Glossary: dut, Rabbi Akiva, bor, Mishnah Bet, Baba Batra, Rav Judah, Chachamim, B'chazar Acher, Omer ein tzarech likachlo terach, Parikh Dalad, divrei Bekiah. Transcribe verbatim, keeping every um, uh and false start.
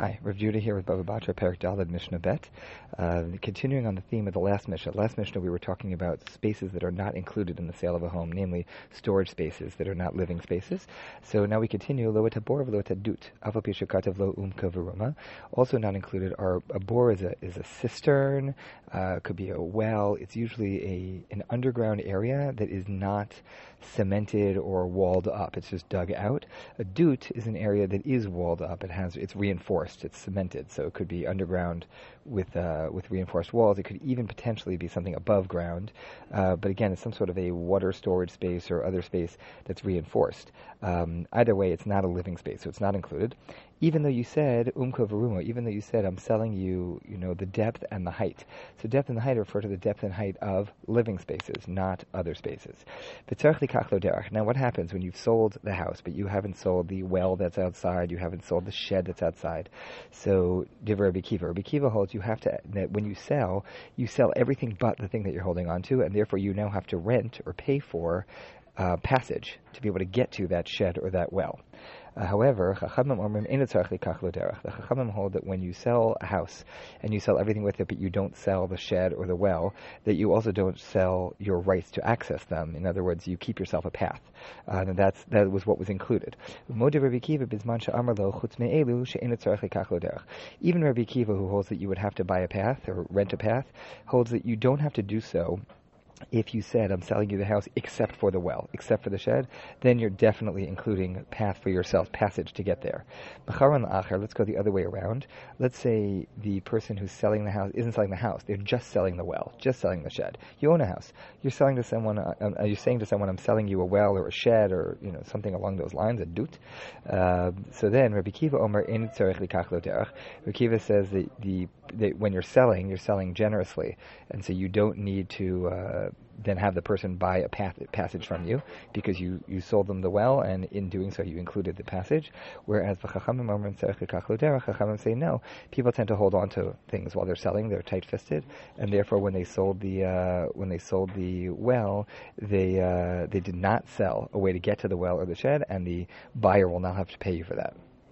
Hi, Rav Judah here with Baba Batra, Parikh Dalad, Mishnah Bet. Uh, continuing on the theme of the last Mishnah. Last Mishnah we were talking about spaces that are not included in the sale of a home, namely storage spaces that are not living spaces. So now we continue, lo et bor v'lo et dut, afal pi shekatav lo umka v'ruma. Also not included are, a bor is a, is a cistern, uh, could be a well. It's usually a an underground area that is not cemented or walled up. It's just dug out. A dut is an area that is walled up. It has, it's reinforced. It's cemented, so it could be underground with uh, with reinforced walls. It could even potentially be something above ground, uh, but again, it's some sort of a water storage space or other space that's reinforced. Um, either way, it's not a living space, so it's not included. Even though you said umka v'ruma, even though you said I'm selling you, you know, the depth and the height. So depth and the height refer to the depth and height of living spaces, not other spaces. B'chazar Acher. Now, what happens when you've sold the house, but you haven't sold the well that's outside, you haven't sold the shed that's outside? So, divrei Bekiah. Rabbi Akiva holds you have to, that when you sell, you sell everything but the thing that you're holding on to, and therefore you now have to rent or pay for uh, passage to be able to get to that shed or that well. Uh, however, Chachamim Omer ein tzarech likachlo terach. The Chachamim hold that when you sell a house and you sell everything with it, but you don't sell the shed or the well, that you also don't sell your rights to access them. In other words, you keep yourself a path. Uh, and that's that was what was included. Even Rabbi Akiva, who holds that you would have to buy a path or rent a path, holds that you don't have to do so. If you said, I'm selling you the house except for the well, except for the shed, then you're definitely including path for yourself, passage to get there. B'chazar Acher, let's go the other way around. Let's say the person who's selling the house isn't selling the house. They're just selling the well, just selling the shed. You own a house. You're selling to someone, uh, you're saying to someone, I'm selling you a well or a shed or, you know, something along those lines, a dut. Uh, so then, Rabbi Akiva Omer ein tzarech likachlo terach. Rabbi Akiva says that, the, that when you're selling, you're selling generously. And so you don't need to... Uh, then have the person buy a path, passage from you, because you, you sold them the well, and in doing so you included the passage. Whereas the Chachamim Omer ein tzarech likachlo terach, Chachamim say no. People tend to hold on to things while they're selling; they're tight-fisted, and therefore when they sold the uh, when they sold the well, they uh, they did not sell a way to get to the well or the shed, and the buyer will not have to pay you for that.